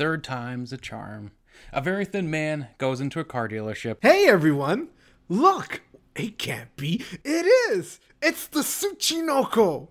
Third time's a charm. A very thin man goes into a car dealership. Hey, everyone! Look! It can't be. It is! It's the Tsuchinoko!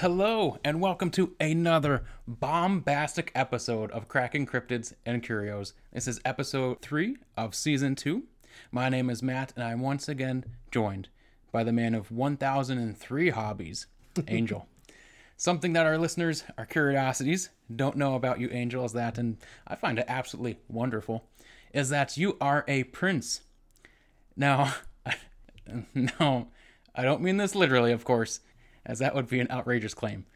Hello, and welcome to another bombastic episode of Cracking Cryptids and Curios. This is episode 3 of season 2. My name is Matt, and I'm once again joined by the man of 1003 hobbies, Angel. Something that our listeners, our curiosities, don't know about you, Angel, is that, and I find it absolutely wonderful, is that you are a prince. Now, no, I don't mean this literally, of course, as that would be an outrageous claim.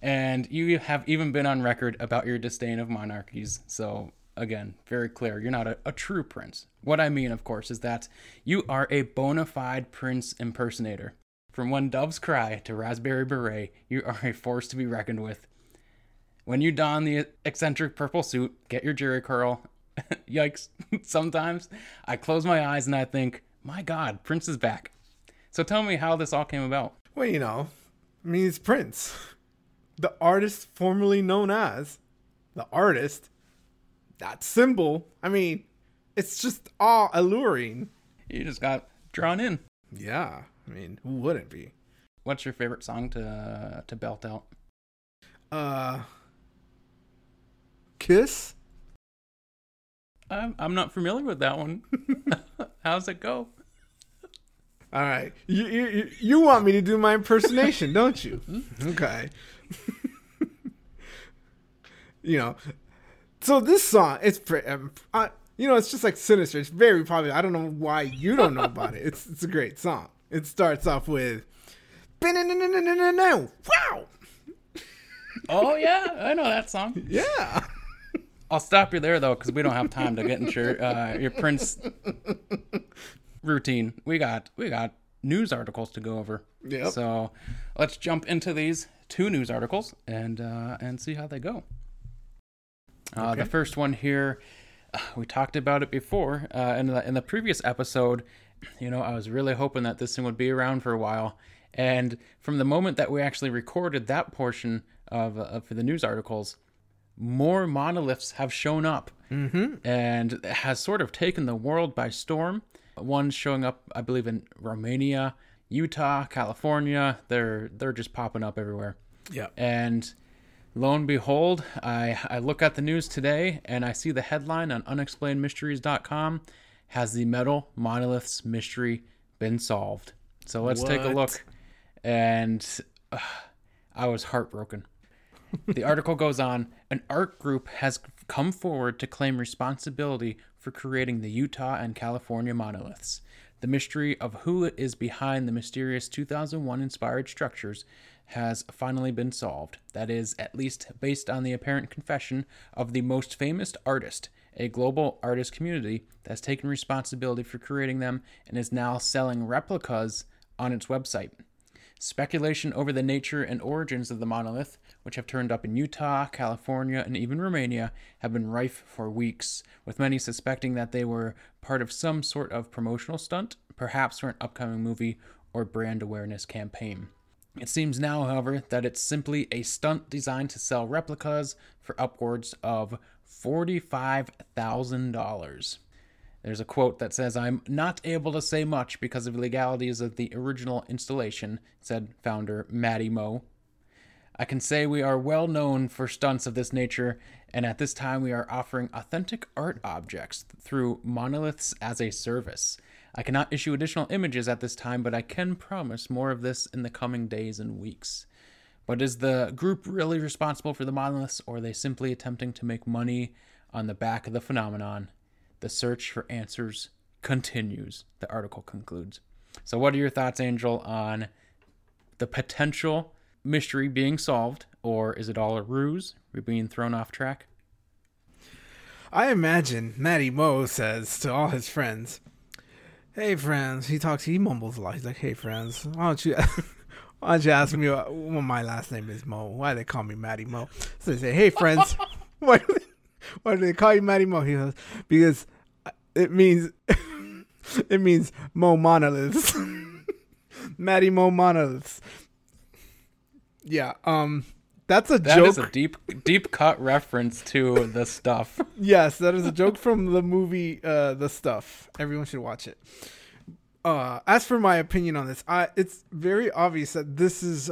And you have even been on record about your disdain of monarchies. So, again, very clear, you're not a true prince. What I mean, of course, is that you are a bona fide prince impersonator. From When Doves Cry to Raspberry Beret, you are a force to be reckoned with. When you don the eccentric purple suit, get your jerry curl, yikes, sometimes I close my eyes and I think, my God, Prince is back. So tell me how this all came about. Well, you know, I mean, it's Prince, the artist formerly known as the artist. That symbol, I mean, it's just all alluring. You just got drawn in. Yeah, I mean, who wouldn't be? What's your favorite song to belt out? Kiss? I'm not familiar with that one. How's it go? All right. You want me to do my impersonation, don't you? Okay. You know, so this song, it's it's just like sinister. It's very popular. I don't know why you don't know about it. It's a great song. It starts off with, wow. Oh, yeah. I know that song. Yeah. I'll stop you there, though, because we don't have time to get into your Prince routine. We got news articles to go over. Yep. So let's jump into these 2 news articles and see how they go. Okay. The first one here, we talked about it before in the previous episode. You know, I was really hoping that this thing would be around for a while, and from the moment that we actually recorded that portion of the news articles, more monoliths have shown up. Mm-hmm. And has sort of taken the world by storm. One's showing up, I believe, in Romania, Utah, California. They're just popping up everywhere. Yeah. And lo and behold, I look at the news today and I see the headline on unexplainedmysteries.com, has the metal monoliths mystery been solved? So let's take a look. And I was heartbroken. The article goes on. An art group has come forward to claim responsibility for creating the Utah and California monoliths. The mystery of who is behind the mysterious 2001 inspired structures has finally been solved. That is, at least based on the apparent confession of the most famous artist, a global artist community that's taken responsibility for creating them and is now selling replicas on its website. Speculation over the nature and origins of the monolith, which have turned up in Utah, California, and even Romania, have been rife for weeks, with many suspecting that they were part of some sort of promotional stunt, perhaps for an upcoming movie or brand awareness campaign. It seems now, however, that it's simply a stunt designed to sell replicas for upwards of $45,000. There's a quote that says, "I'm not able to say much because of the legalities of the original installation," said founder Matty Mo. "I can say we are well known for stunts of this nature, and at this time we are offering authentic art objects through monoliths as a service. I cannot issue additional images at this time, but I can promise more of this in the coming days and weeks." But is the group really responsible for the monoliths, or are they simply attempting to make money on the back of the phenomenon? The search for answers continues, the article concludes. So what are your thoughts, Angel, on the potential mystery being solved, or is it all a ruse? We're being thrown off track? I imagine Matty Mo says to all his friends, "Hey friends," he mumbles a lot. He's like, "Hey friends, why don't you ask me what my last name is Mo? Why they call me Matty Mo?" So they say, "Hey friends, why do they call you Matty Mo?" He goes, "Because it means Mo monoliths, Matty Mo monoliths." Yeah, that's a joke. That is a deep cut reference to The Stuff. Yes, that is a joke from the movie The Stuff. Everyone should watch it. As for my opinion on this, it's very obvious that this is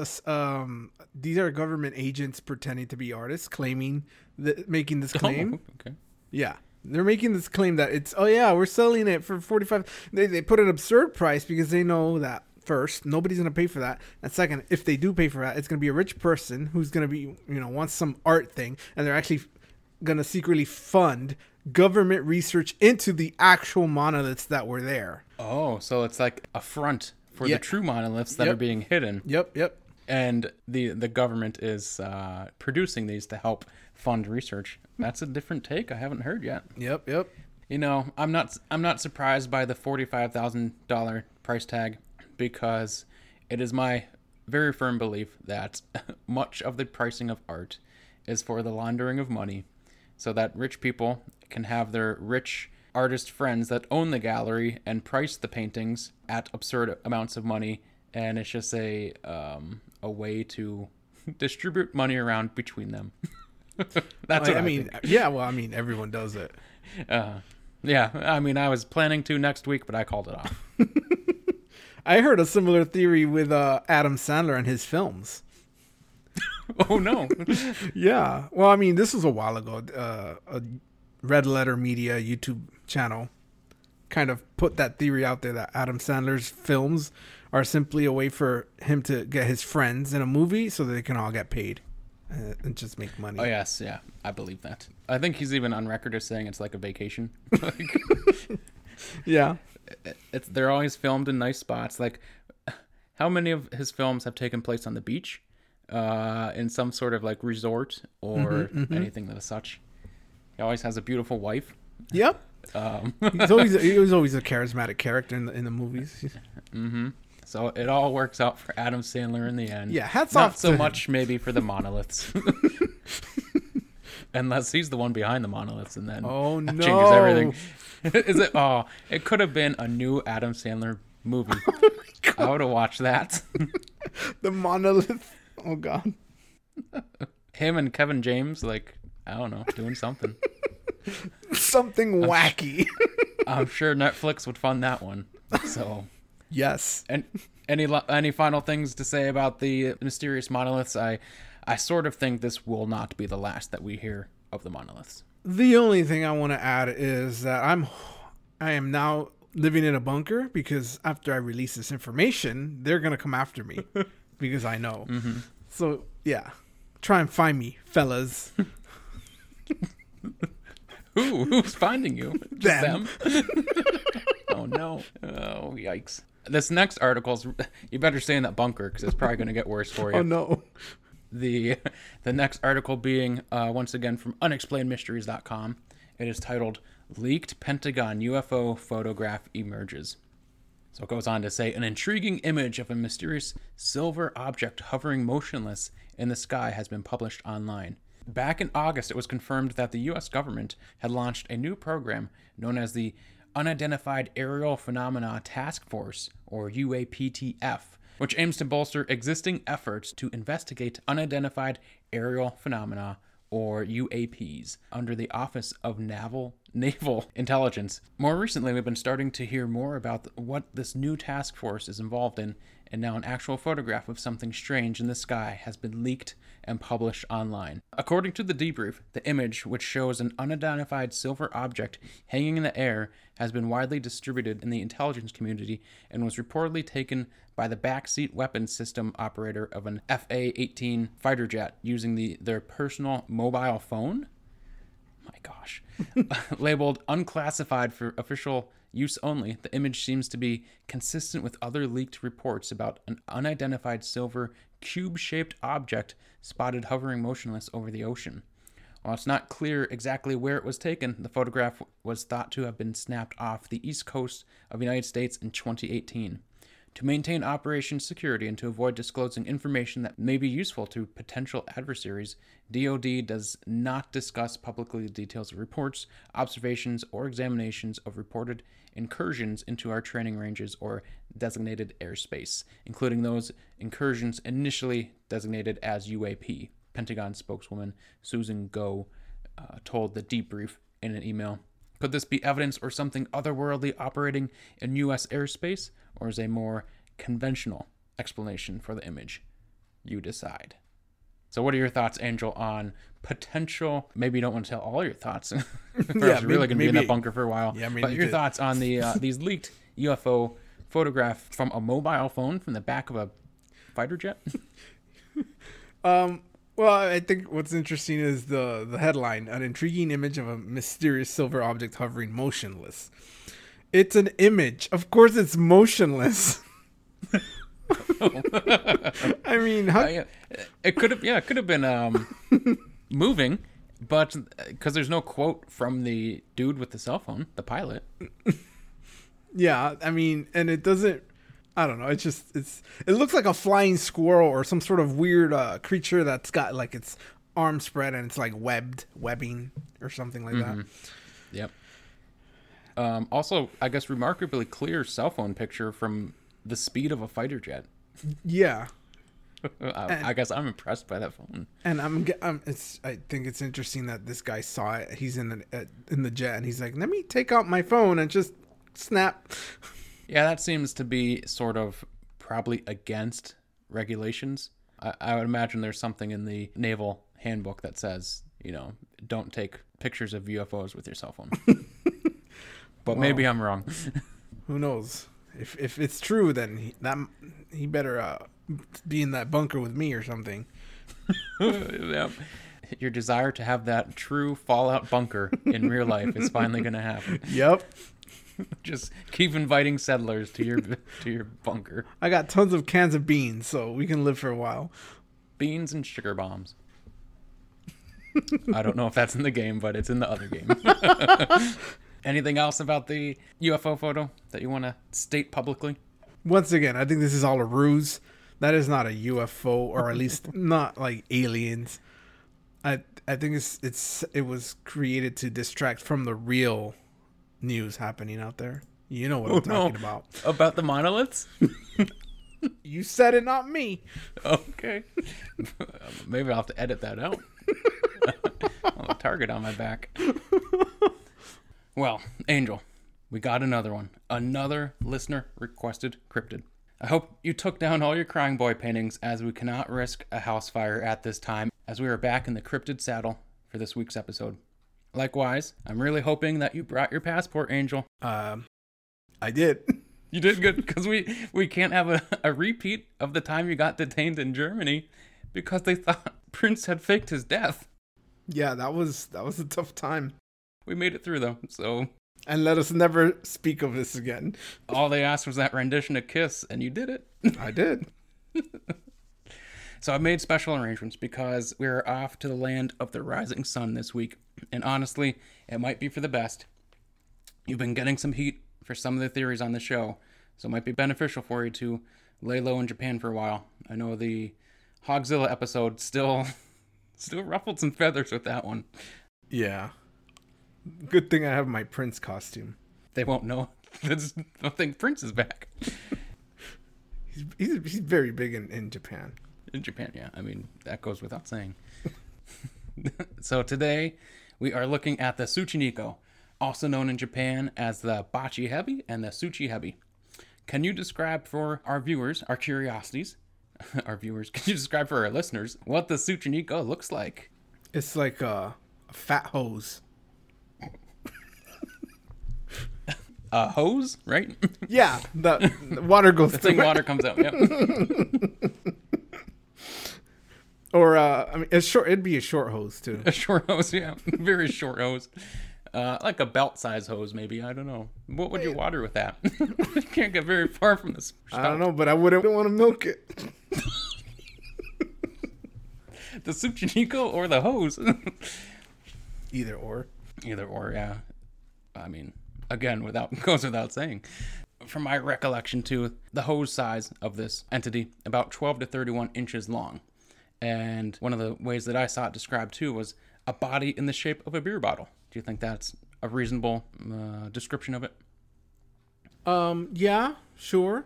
these are government agents pretending to be artists, making this claim. Oh, okay. Yeah, they're making this claim that it's, oh yeah, we're selling it for $45. They put an absurd price because they know that, first, nobody's going to pay for that. And second, if they do pay for that, it's going to be a rich person who's going to be, wants some art thing. And they're actually going to secretly fund government research into the actual monoliths that were there. Oh, so it's like a front for the true monoliths that are being hidden. Yep. And the government is producing these to help fund research. That's a different take I haven't heard yet. Yep. I'm not surprised by the $45,000 price tag, because it is my very firm belief that much of the pricing of art is for the laundering of money, so that rich people can have their rich artist friends that own the gallery and price the paintings at absurd amounts of money, and it's just a way to distribute money around between them. That's what I mean. Think. Yeah, well, I mean, everyone does it. Yeah, I mean, I was planning to next week, but I called it off. I heard a similar theory with Adam Sandler and his films. Oh, no. Yeah. Well, I mean, this was a while ago. A Red Letter Media YouTube channel kind of put that theory out there that Adam Sandler's films are simply a way for him to get his friends in a movie so that they can all get paid and just make money. Oh, yes. Yeah. I believe that. I think he's even on record as saying it's like a vacation. Yeah. They're always filmed in nice spots. Like, how many of his films have taken place on the beach, in some sort of like resort or anything of such? He always has a beautiful wife. Yep. He was always a charismatic character in the movies. Mm-hmm. So it all works out for Adam Sandler in the end. Yeah, hats off. Not so much maybe for the monoliths. Unless he's the one behind the monoliths, and then that changes everything. Is it? Oh, it could have been a new Adam Sandler movie. Oh, I would have watched that. The monolith. Oh God. Him and Kevin James, like, I don't know, doing something. Something wacky. I'm sure Netflix would fund that one. So. Yes. And any final things to say about the mysterious monoliths? I sort of think this will not be the last that we hear of the monoliths. The only thing I want to add is that I am now living in a bunker, because after I release this information, they're going to come after me because I know. Mm-hmm. So, yeah. Try and find me, fellas. Who's finding you? Just them? Oh, no. Oh, yikes. This next article's... You better stay in that bunker, because it's probably going to get worse for you. Oh, no. The next article being, once again, from unexplainedmysteries.com. It is titled, "Leaked Pentagon UFO Photograph Emerges." So it goes on to say, an intriguing image of a mysterious silver object hovering motionless in the sky has been published online. Back in August, it was confirmed that the U.S. government had launched a new program known as the Unidentified Aerial Phenomena Task Force, or UAPTF, which aims to bolster existing efforts to investigate unidentified aerial phenomena, or UAPs, under the Office of Naval Intelligence. More recently, we've been starting to hear more about what this new task force is involved in, and now an actual photograph of something strange in the sky has been leaked and published online. According to the debrief, the image, which shows an unidentified silver object hanging in the air, has been widely distributed in the intelligence community and was reportedly taken by the backseat weapons system operator of an FA-18 fighter jet using their personal mobile phone? My gosh. Labeled unclassified for official use only, the image seems to be consistent with other leaked reports about an unidentified silver cube-shaped object spotted hovering motionless over the ocean. While it's not clear exactly where it was taken, the photograph was thought to have been snapped off the east coast of the United States in 2018. To maintain operation security and to avoid disclosing information that may be useful to potential adversaries, DOD does not discuss publicly the details of reports, observations, or examinations of reported incursions into our training ranges or designated airspace, including those incursions initially designated as UAP. Pentagon spokeswoman Susan Goh told the debrief in an email. Could this be evidence or something otherworldly operating in U.S. airspace, or is a more conventional explanation for the image? You decide. So what are your thoughts, Angel, on potential? Maybe you don't want to tell all your thoughts. Really going to be in that bunker for a while. Yeah, but your thoughts on the these leaked UFO photograph from a mobile phone from the back of a fighter jet? Well, I think what's interesting is the headline, an intriguing image of a mysterious silver object hovering motionless. It's an image. Of course it's motionless. I mean, it could have been moving, but because there's no quote from the dude with the cell phone, the pilot. Yeah, I mean, and it doesn't. I don't know. It's just, it looks like a flying squirrel or some sort of weird creature that's got like its arms spread and it's like webbing or something like that. Yep. Also, I guess remarkably clear cell phone picture from the speed of a fighter jet. Yeah. I guess I'm impressed by that phone. And I think it's interesting that this guy saw it. He's in the jet and he's like, let me take out my phone and just snap. Yeah, that seems to be sort of probably against regulations. I would imagine there's something in the Naval Handbook that says, don't take pictures of UFOs with your cell phone. But maybe I'm wrong. Who knows? If it's true, then he better be in that bunker with me or something. Yep. Your desire to have that true Fallout bunker in real life is finally going to happen. Yep. Just keep inviting settlers to your bunker. I got tons of cans of beans, so we can live for a while. Beans and sugar bombs. I don't know if that's in the game, but it's in the other game. Anything else about the UFO photo that you want to state publicly? Once again, I think this is all a ruse. That is not a UFO, or at least not like aliens. I think it was created to distract from the real news happening out there. You know what I'm talking about. About the monoliths? You said it, not me. Okay. Maybe I'll have to edit that out. I'll have a target on my back. Well, Angel, we got another one. Another listener requested cryptid. I hope you took down all your crying boy paintings, as we cannot risk a house fire at this time, as we are back in the cryptid saddle for this week's episode. Likewise, I'm really hoping that you brought your passport, Angel. I did. You did good, because we can't have a repeat of the time you got detained in Germany because they thought Prince had faked his death. Yeah, that was a tough time. We made it through, though, so... And let us never speak of this again. All they asked was that rendition of Kiss, and you did it. I did. So I made special arrangements because we're off to the land of the rising sun this week. And honestly, it might be for the best. You've been getting some heat for some of the theories on the show, so it might be beneficial for you to lay low in Japan for a while. I know the Hogzilla episode still ruffled some feathers with that one. Yeah. Good thing I have my Prince costume. They won't know. They'll think Prince is back. He's very big in Japan. In Japan, yeah. I mean, that goes without saying. So today, we are looking at the Tsuchinoko, also known in Japan as the Bachihebi and the Tsuchihebi. Can you describe for our viewers, our curiosities, can you describe for our listeners what the Tsuchinoko looks like? It's like a fat hose. A hose, right? Yeah, the water goes through. The water comes out, yep. Or, it'd be a short hose, too. A short hose, yeah. Very short hose. Like a belt-size hose, maybe. I don't know. What would you water with that? You can't get very far from this. Stop. I don't know, but I wouldn't want to milk it. The Tsuchinoko or the hose? Either or, yeah. I mean, again, goes without saying. From my recollection, too, the hose size of this entity, about 12 to 31 inches long. And one of the ways that I saw it described, too, was a body in the shape of a beer bottle. Do you think that's a reasonable description of it? Yeah, sure.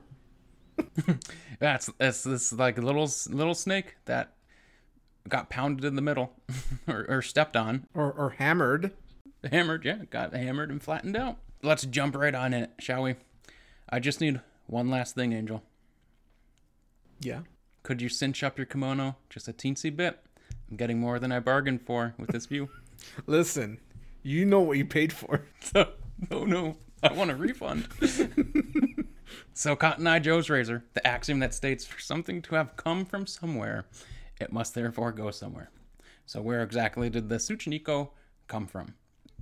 That's this like little snake that got pounded in the middle or stepped on. Or hammered. Hammered, yeah. Got hammered and flattened out. Let's jump right on in it, shall we? I just need one last thing, Angel. Yeah? Could you cinch up your kimono just a teensy bit? I'm getting more than I bargained for with this view. Listen, you know what you paid for. Oh, no. I want a refund. So Cotton Eye Joe's razor, the axiom that states for something to have come from somewhere, it must therefore go somewhere. So where exactly did the Tsuchinoko come from?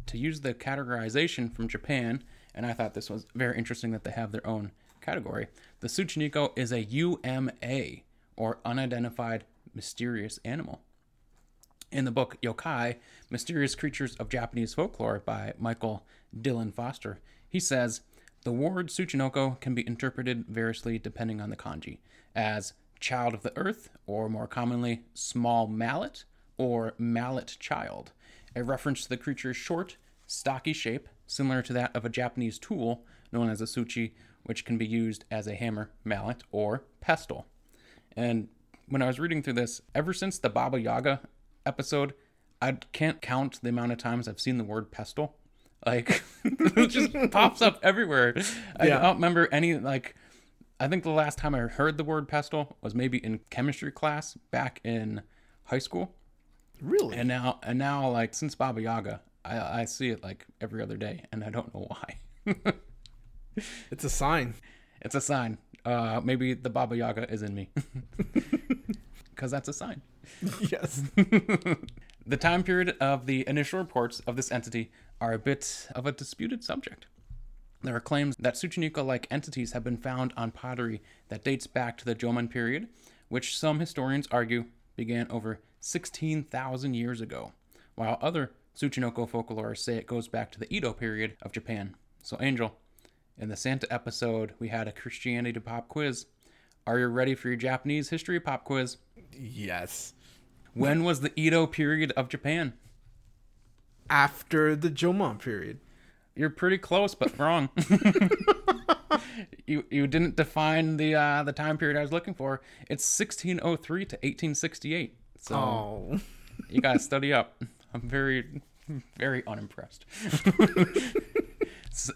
To use the categorization from Japan, and I thought this was very interesting that they have their own category, the Tsuchinoko is a UMA, or Unidentified Mysterious Animal. In the book Yokai, Mysterious Creatures of Japanese Folklore by Michael Dylan Foster, he says, the word Tsuchinoko can be interpreted variously depending on the kanji, as child of the earth, or more commonly, small mallet, or mallet child, a reference to the creature's short, stocky shape, similar to that of a Japanese tool known as a tsuchi, which can be used as a hammer, mallet, or pestle. And when I was reading through this, ever since the Baba Yaga episode, I can't count the amount of times I've seen the word pestle. Like, it just pops up everywhere. Yeah. I don't remember any, like, I think the last time I heard the word pestle was maybe in chemistry class back in high school. Really? And now, like, since Baba Yaga, I see it, like, every other day, and I don't know why. It's a sign. It's a sign. Maybe the Baba Yaga is in me. Because that's a sign. Yes. The time period of the initial reports of this entity are a bit of a disputed subject. There are claims that Tsuchinoko-like entities have been found on pottery that dates back to the Jomon period, which some historians argue began over 16,000 years ago, while other Tsuchinoko folklorists say it goes back to the Edo period of Japan. So, Angel, in the Santa episode, we had a Christianity pop quiz. Are you ready for your Japanese history pop quiz? Yes. When was the Edo period of Japan? After the Jomon period. You're pretty close, but wrong. You didn't define the time period I was looking for. It's 1603 to 1868. So You gotta study up. I'm very, very unimpressed.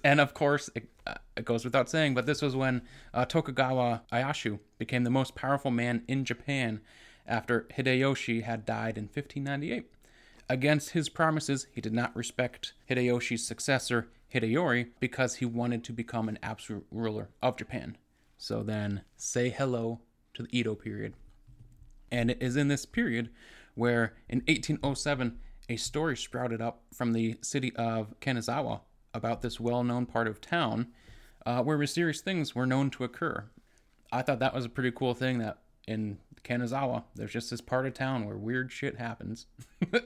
And of course, it goes without saying, but this was when Tokugawa Ieyasu became the most powerful man in Japan, after Hideyoshi had died in 1598. Against his promises, he did not respect Hideyoshi's successor, Hideyori, because he wanted to become an absolute ruler of Japan. So then, say hello to the Edo period. And it is in this period where, in 1807, a story sprouted up from the city of Kanazawa about this well-known part of town, where mysterious things were known to occur. I thought that was a pretty cool thing that in Kanazawa, there's just this part of town where weird shit happens.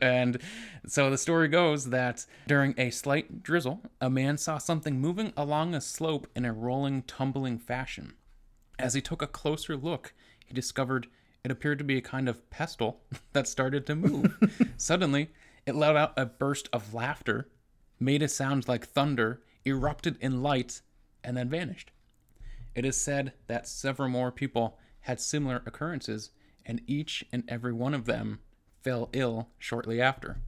And so the story goes that during a slight drizzle, a man saw something moving along a slope in a rolling, tumbling fashion. As he took a closer look, he discovered it appeared to be a kind of pestle that started to move. Suddenly, it let out a burst of laughter, made a sound like thunder, erupted in light, and then vanished. It is said that several more people had similar occurrences, and each and every one of them fell ill shortly after.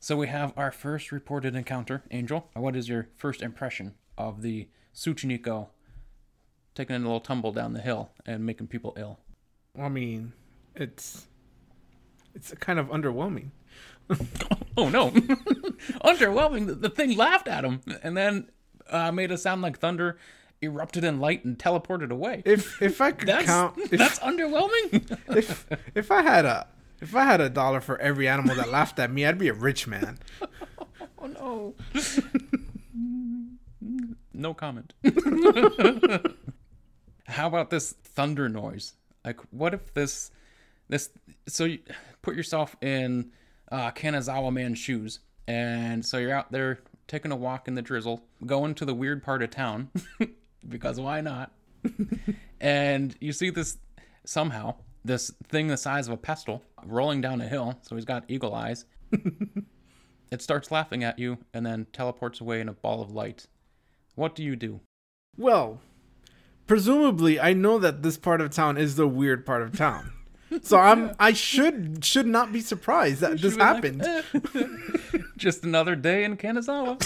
So we have our first reported encounter. Angel, what is your first impression of the Tsuchinoko taking a little tumble down the hill and making people ill? I mean, it's kind of underwhelming. Oh, no. Underwhelming. The thing laughed at him and then made a sound like thunder, erupted in light, and teleported away. If I could count, that's underwhelming. If I had a dollar for every animal that laughed at me, I'd be a rich man. Oh no. No comment. How about this thunder noise? Like, what if this? So you put yourself in Kanazawa man's shoes. And so you're out there taking a walk in the drizzle, going to the weird part of town, because why not? And you see this, somehow, this thing the size of a pestle rolling down a hill, so he's got eagle eyes. It starts laughing at you and then teleports away in a ball of light. What do you do? Well, presumably I know that this part of town is the weird part of town. So I should not be surprised that this happened. Like, just another day in Kanazawa.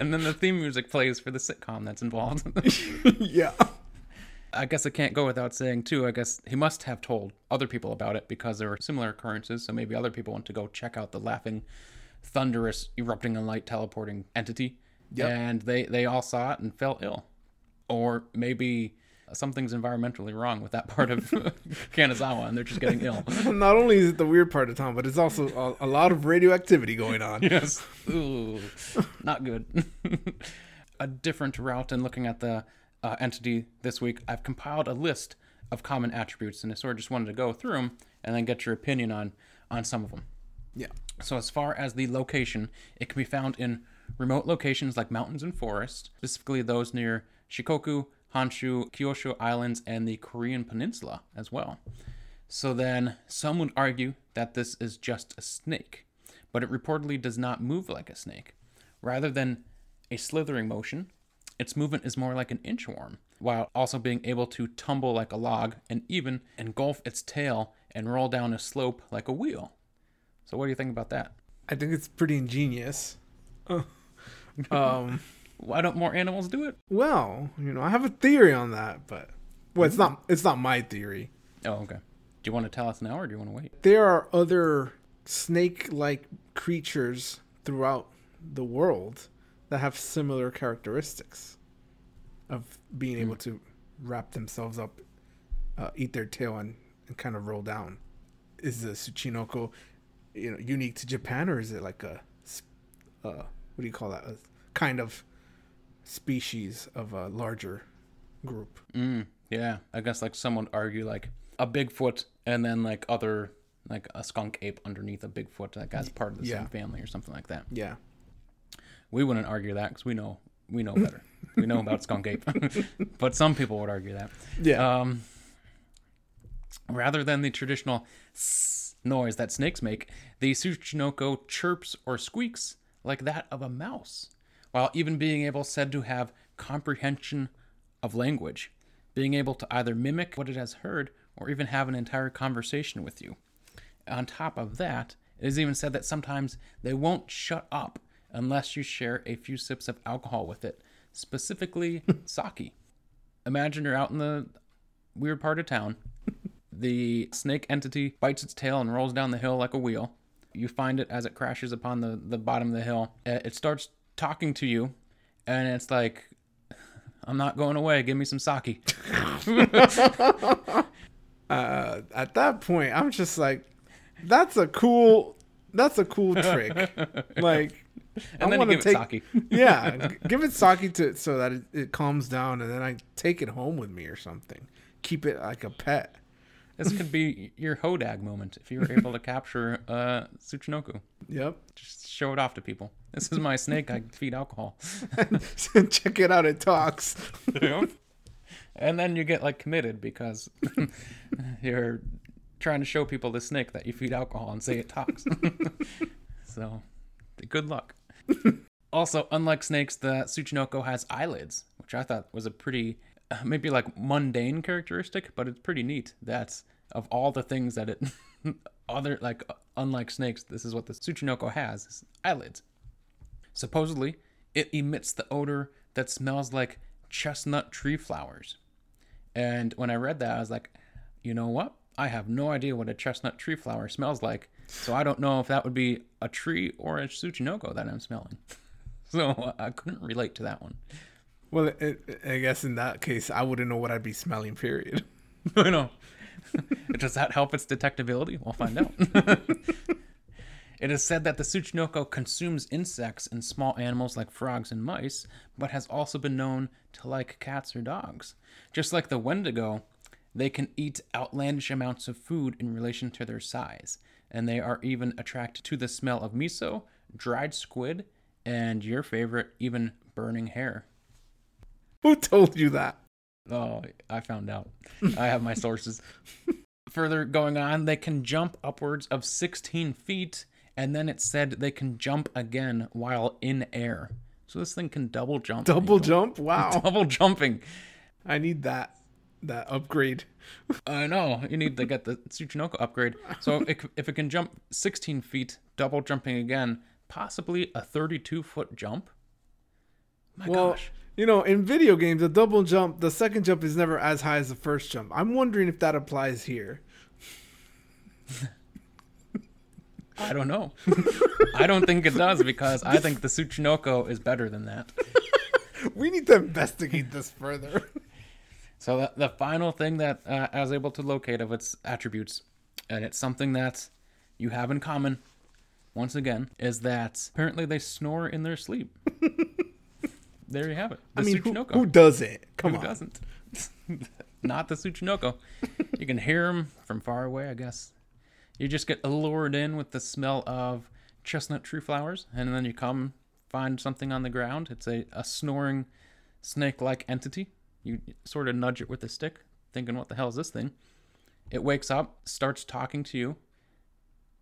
And then the theme music plays for the sitcom that's involved. Yeah. I guess I can't go without saying, too, I guess he must have told other people about it because there were similar occurrences, so maybe other people want to go check out the laughing, thunderous, erupting in light, teleporting entity. Yep. And they all saw it and fell ill. Or maybe something's environmentally wrong with that part of Kanazawa, and they're just getting ill. Not only is it the weird part of town, but it's also a lot of radioactivity going on. Yes. Ooh, not good. A different route in looking at the entity this week, I've compiled a list of common attributes, and I sort of just wanted to go through them and then get your opinion on some of them. Yeah. So as far as the location, it can be found in remote locations like mountains and forests, specifically those near Shikoku, Honshu, Kyushu Islands, and the Korean Peninsula as well. So then some would argue that this is just a snake, but it reportedly does not move like a snake. Rather than a slithering motion, its movement is more like an inchworm, while also being able to tumble like a log and even engulf its tail and roll down a slope like a wheel. So what do you think about that? I think it's pretty ingenious. Why don't more animals do it? Well, you know, I have a theory on that, but it's not my theory. Oh, okay. Do you want to tell us now or do you want to wait? There are other snake-like creatures throughout the world that have similar characteristics of being able to wrap themselves up, eat their tail, and kind of roll down. Is the Tsuchinoko, you know, unique to Japan, or is it like a what do you call that? A kind of species of a larger group. Yeah, I guess like someone would argue like a Bigfoot and then like other like a skunk ape underneath a Bigfoot that guy's part of the same family or something like that. Yeah. We wouldn't argue that because we know better. We know about Skunk Ape. But some people would argue that. Yeah. Rather than the traditional noise that snakes make, the Tsuchinoko chirps or squeaks like that of a mouse, while even being able said to have comprehension of language, being able to either mimic what it has heard or even have an entire conversation with you. On top of that, it is even said that sometimes they won't shut up unless you share a few sips of alcohol with it, specifically sake. Imagine you're out in the weird part of town. The snake entity bites its tail and rolls down the hill like a wheel. You find it as it crashes upon the bottom of the hill. It starts talking to you, and it's like, I'm not going away. Give me some sake. At that point, I'm just like, that's a cool trick. Like, and I then give it sake. Yeah, give it sake so that it calms down, and then I take it home with me or something. Keep it like a pet. This could be your Hodag moment if you were able to capture Tsuchinoko. Yep. Just show it off to people. This is my snake. I feed alcohol. Check it out. It talks. Yep. And then you get like committed because you're trying to show people the snake that you feed alcohol and say it talks. So, good luck. Also, unlike snakes, the Tsuchinoko has eyelids, which I thought was a pretty, maybe like mundane characteristic, but it's pretty neat that of all the things that it, unlike snakes, this is what the Tsuchinoko has, is eyelids. Supposedly, it emits the odor that smells like chestnut tree flowers. And when I read that, I was like, you know what? I have no idea what a chestnut tree flower smells like, so I don't know if that would be a tree or a Tsuchinoko that I'm smelling. So I couldn't relate to that one. Well, I guess in that case, I wouldn't know what I'd be smelling, period. I know. Does that help its detectability? We'll find out. It is said that the Tsuchinoko consumes insects and small animals like frogs and mice, but has also been known to like cats or dogs. Just like the Wendigo, they can eat outlandish amounts of food in relation to their size. and they are even attracted to the smell of miso, dried squid, and your favorite, even burning hair. Who told you that? Oh, I found out. I have my sources. Further going on, they can jump upwards of 16 feet, and then it said they can jump again while in air. So this thing can double jump. Double jump? Wow. Double jumping. I need that upgrade. I know. You need to get the Tsuchinoko upgrade. So if it can jump 16 feet, double jumping again, possibly a 32-foot jump. My gosh. You know, in video games, the double jump, the second jump is never as high as the first jump. I'm wondering if that applies here. I don't know. I don't think it does, because I think the Tsuchinoko is better than that. We need to investigate this further. So the final thing that I was able to locate of its attributes, and it's something that you have in common, once again, is that apparently they snore in their sleep. There you have it. I mean, who does it? Come on. Who doesn't? Not the Tsuchinoko. You can hear them from far away, I guess. You just get lured in with the smell of chestnut tree flowers, and then you come find something on the ground. It's a snoring snake-like entity. You sort of nudge it with a stick, thinking, what the hell is this thing? It wakes up, starts talking to you,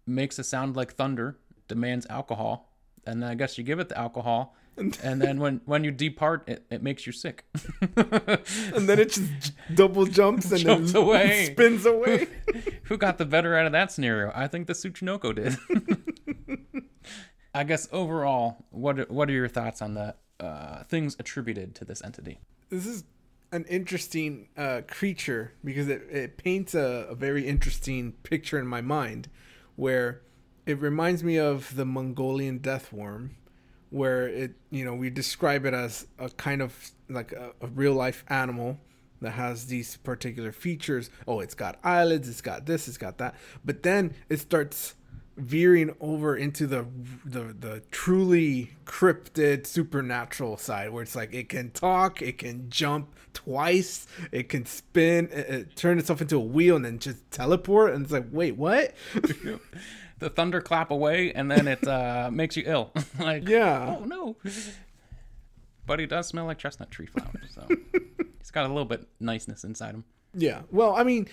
makes a sound like thunder, demands alcohol, and I guess you give it the alcohol, and then when you depart, it makes you sick. And then it just double jumps and jumps then away. Spins away. Who got the better out of that scenario? I think the Tsuchinoko did. I guess overall, what are your thoughts on the things attributed to this entity? This is an interesting creature because it paints a very interesting picture in my mind where it reminds me of the Mongolian Death Worm, where it, you know, we describe it as a kind of like a real life animal that has these particular features. Oh, it's got eyelids, it's got this, it's got that. But then it starts veering over into the truly cryptid supernatural side, where it's like it can talk, it can jump twice, it can spin, it turn itself into a wheel and then just teleport. And it's like, wait, what? The thunderclap away, and then it makes you ill. Like, yeah. Oh, no. But he does smell like chestnut tree flowers, so he's got a little bit niceness inside him. Yeah. Well, I mean,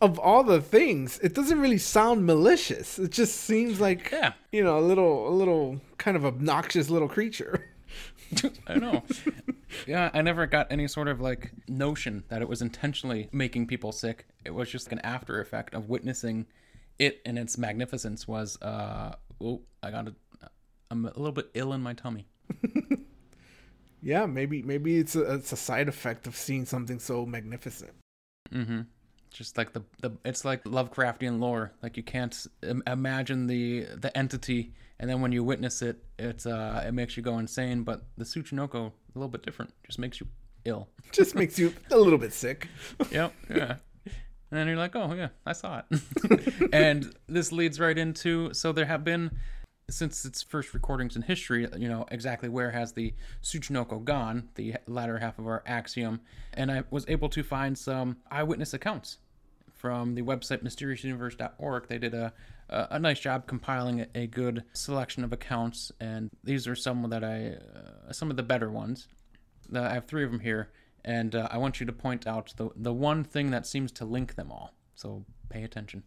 of all the things, it doesn't really sound malicious. It just seems like, yeah, you know, a little kind of obnoxious little creature. I know. Yeah, I never got any sort of like notion that it was intentionally making people sick. It was just like an after effect of witnessing it, and its magnificence was, I'm a little bit ill in my tummy. Yeah, maybe it's a side effect of seeing something so magnificent. Mm-hmm. Just like it's like Lovecraftian lore. Like you can't imagine the entity, and then when you witness it, it makes you go insane. But the Tsuchinoko, a little bit different. Just makes you ill. Just makes you a little bit sick. Yep. Yeah. And then you're like, oh, yeah, I saw it. And this leads right into, so there have been, since its first recordings in history, you know, exactly where has the Tsuchinoko gone, the latter half of our axiom. And I was able to find some eyewitness accounts from the website mysteriousuniverse.org. They did a nice job compiling a good selection of accounts. And these are some of the better ones. I have three of them here. And I want you to point out the one thing that seems to link them all. So pay attention.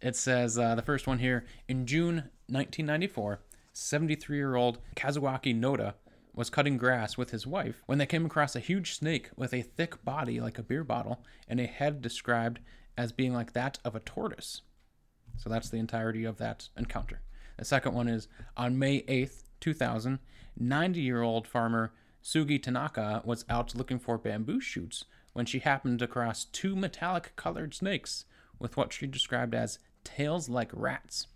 It says, the first one here, in June 1994, 73-year-old Kazuaki Noda was cutting grass with his wife when they came across a huge snake with a thick body like a beer bottle and a head described as being like that of a tortoise. So that's the entirety of that encounter. The second one is, on May 8th, 2000, 90-year-old farmer Sugi Tanaka was out looking for bamboo shoots when she happened across two metallic-colored snakes with what she described as tails like rats.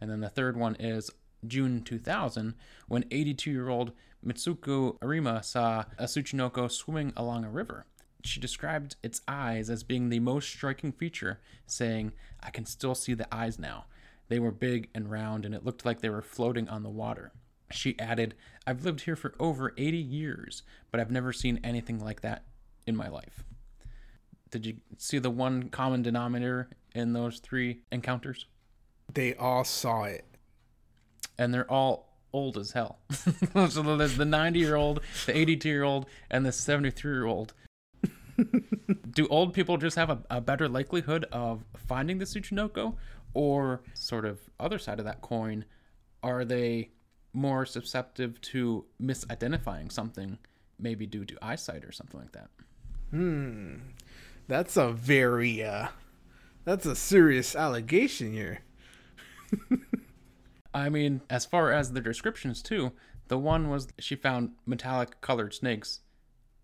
And then the third one is June 2000, when 82-year-old Mitsuko Arima saw a Tsuchinoko swimming along a river. She described its eyes as being the most striking feature, saying, "I can still see the eyes now. They were big and round, and it looked like they were floating on the water." She added, "I've lived here for over 80 years, but I've never seen anything like that in my life." Did you see the one common denominator in those three encounters? They all saw it. And they're all old as hell. So there's the 90-year-old, the 82-year-old, and the 73-year-old. Do old people just have a better likelihood of finding the Tsuchinoko? Or sort of other side of that coin, are they more susceptible to misidentifying something, maybe due to eyesight or something like that? That's a very, that's a serious allegation here. I mean, as far as the descriptions too, the one was she found metallic colored snakes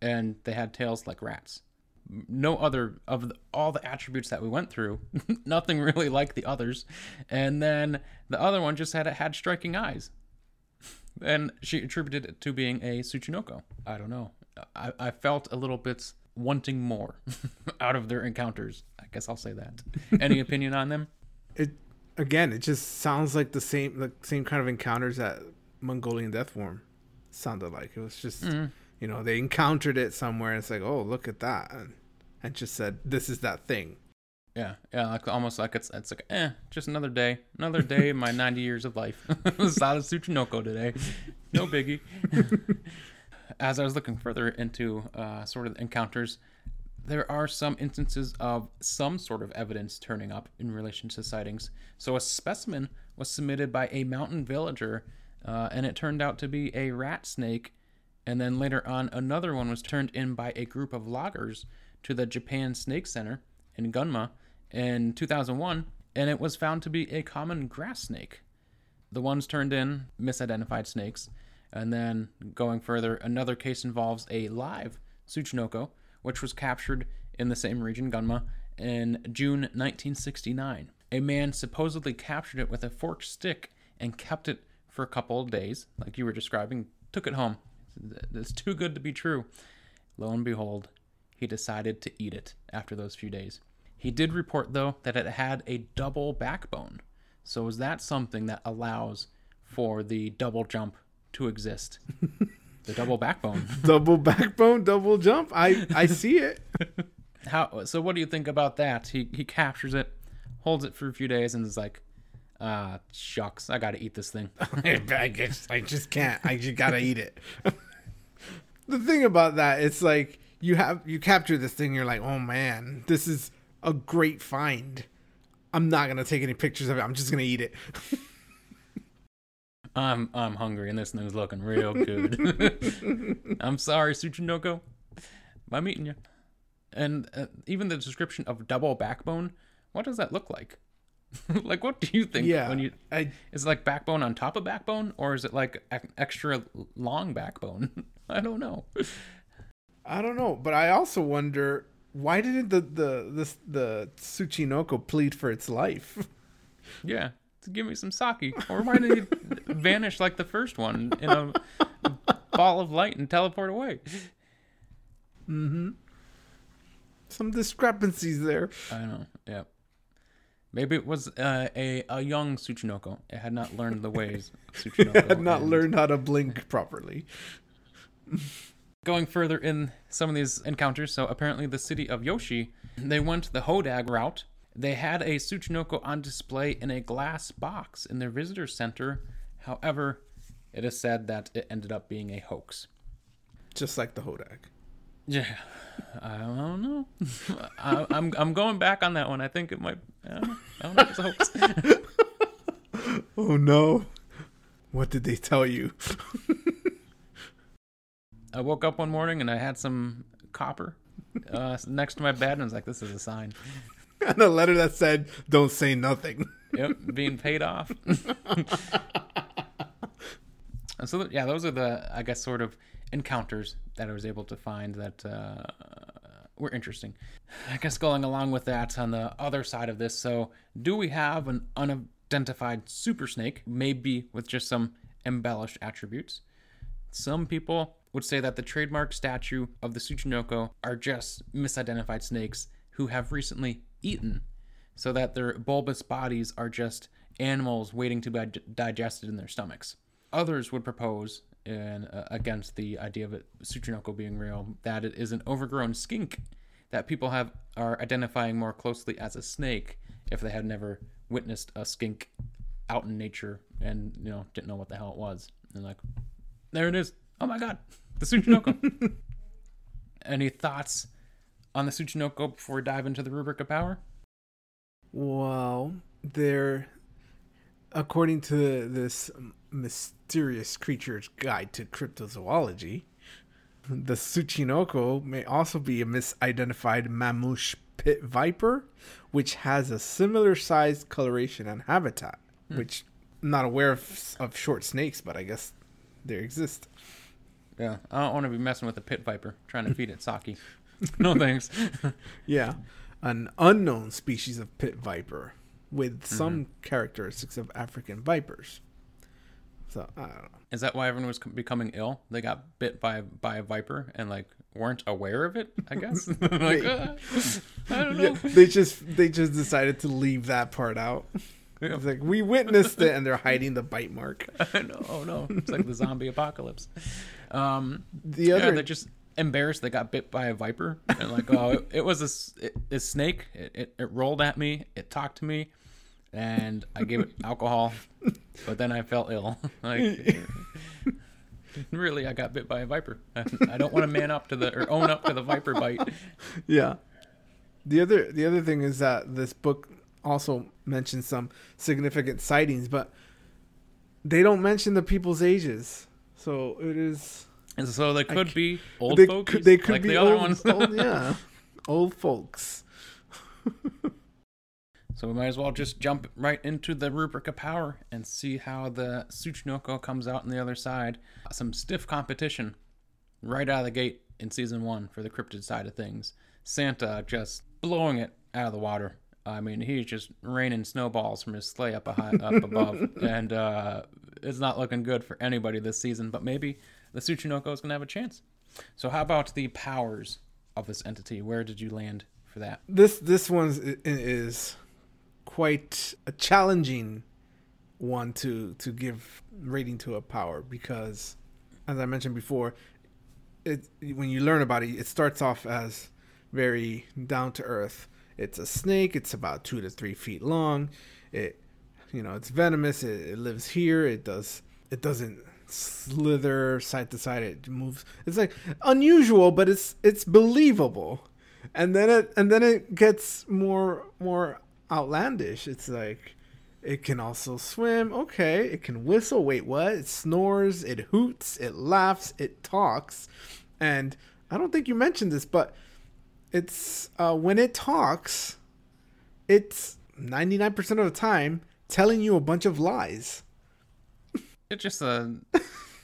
and they had tails like rats. No other of all the attributes that we went through, nothing really like the others. And then the other one just had striking eyes. And she attributed it to being a Tsuchinoko. I don't know. I felt a little bit wanting more out of their encounters. I guess I'll say that. Any opinion on them? It just sounds like the same kind of encounters that Mongolian Death Worm sounded like. It was just, you know, they encountered it somewhere. And it's like, oh, look at that, and just said, this is that thing. Yeah, like almost like it's like, just another day in my 90 years of life. It's not a Tsuchinoko today. No biggie. As I was looking further into sort of encounters, there are some instances of some sort of evidence turning up in relation to sightings. So a specimen was submitted by a mountain villager, and it turned out to be a rat snake. And then later on, another one was turned in by a group of loggers to the Japan Snake Center in Gunma in 2001, and it was found to be a common grass snake. The ones turned in, misidentified snakes. And then going further, another case involves a live Tsuchinoko, which was captured in the same region, Gunma, in June 1969. A man supposedly captured it with a forked stick and kept it for a couple of days, like you were describing, took it home. It's too good to be true. Lo and behold, he decided to eat it after those few days. He did report, though, that it had a double backbone. So is that something that allows for the double jump to exist? The double backbone. Double backbone, double jump. I see it. So what do you think about that? He captures it, holds it for a few days, and is like, shucks, I gotta eat this thing. I just can't. I just gotta eat it. The thing about that, it's like you capture this thing, you're like, oh man, this is a great find. I'm not gonna take any pictures of it. I'm just gonna eat it. I'm hungry and this thing's looking real good. I'm sorry, Tsuchinoko. I'm eating you. And even the description of double backbone, what does that look like? Like, what do you think? Yeah, when is it like backbone on top of backbone, or is it like extra long backbone? I don't know. But I also wonder, why didn't the Tsuchinoko plead for its life? Yeah, to give me some sake. Or why did it vanish like the first one in a ball of light and teleport away? Mm-hmm. Some discrepancies there. I know. Yeah. Maybe it was a young Tsuchinoko. It had not learned the ways of Tsuchinoko. It had not learned how to blink properly. Going further in some of these encounters, so apparently the city of Yoshi, they went the Hodag route. They had a Tsuchinoko on display in a glass box in their visitor center. However, it is said that it ended up being a hoax. Just like the Hodag. Yeah, I don't know. I'm going back on that one. I think it might. I don't know if it's a hoax. Oh no! What did they tell you? I woke up one morning and I had some copper next to my bed, and I was like, "This is a sign." And a letter that said, "Don't say nothing." Yep, being paid off. And so yeah, those are the sort of encounters that I was able to find that were interesting. I guess going along with that on the other side of this, so do we have an unidentified super snake, maybe with just some embellished attributes? Some people would say that the trademark statue of the Tsuchinoko are just misidentified snakes who have recently eaten, so that their bulbous bodies are just animals waiting to be digested in their stomachs. Others would propose, and against the idea of it, Tsuchinoko being real, that it is an overgrown skink that people are identifying more closely as a snake if they had never witnessed a skink out in nature and, you know, didn't know what the hell it was. And like, there it is. Oh my God, the Tsuchinoko. Any thoughts on the Tsuchinoko before we dive into the rubric of power? Well, they're, according to this mysterious creature's guide to cryptozoology, the Tsuchinoko may also be a misidentified mammoth pit viper, which has a similar sized coloration and habitat, which I'm not aware of short snakes, but I guess they exist. Yeah, I don't want to be messing with a pit viper, trying to feed it sake. No thanks. Yeah, an unknown species of pit viper with some characteristics of African vipers. So, I don't know. Is that why everyone was becoming ill? They got bit by a viper and like weren't aware of it, I guess. Like, I don't know. Yeah, they just decided to leave that part out. Yeah. It's like, we witnessed it, and they're hiding the bite mark. I know. Oh no, it's like the zombie apocalypse. They're just embarrassed they got bit by a viper, and like, oh, it was a snake. It rolled at me. It talked to me. And I gave it alcohol, but then I felt ill. Like, really, I got bit by a viper. I don't want to own up to the viper bite. Yeah. The other thing is that this book also mentions some significant sightings, but they don't mention the people's ages. So it is. And so they could be old folks. They could like be the other ones. Old folks. So we might as well just jump right into the rubric of power and see how the Tsuchinoko comes out on the other side. Some stiff competition right out of the gate in season 1 for the cryptid side of things. Santa just blowing it out of the water. I mean, he's just raining snowballs from his sleigh up above. And it's not looking good for anybody this season, but maybe the Tsuchinoko is going to have a chance. So how about the powers of this entity? Where did you land for that? This one is quite a challenging one to give rating to a power, because as I mentioned before, when you learn about it starts off as very down to earth. It's a snake. It's about 2 to 3 feet long. It's venomous. It lives here. It doesn't slither side to side. It moves. It's like unusual, but it's believable. And then it gets more outlandish. It's like, it can also swim. Okay. It can whistle. Wait, what? It snores, it hoots, it laughs, it talks. And I don't think you mentioned this, but it's when it talks, it's 99% of the time telling you a bunch of lies. It's just a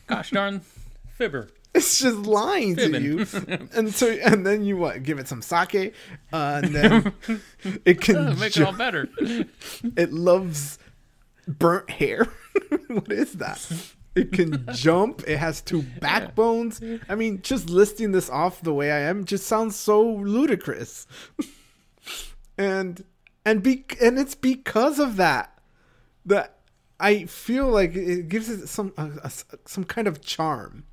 gosh darn fibber. It's just lying to you. And then you give it some sake, and then it can make it all better. It loves burnt hair. What is that? It can jump. It has 2 backbones. I mean, just listing this off the way I am just sounds so ludicrous. And it's because of that I feel like it gives it some kind of charm.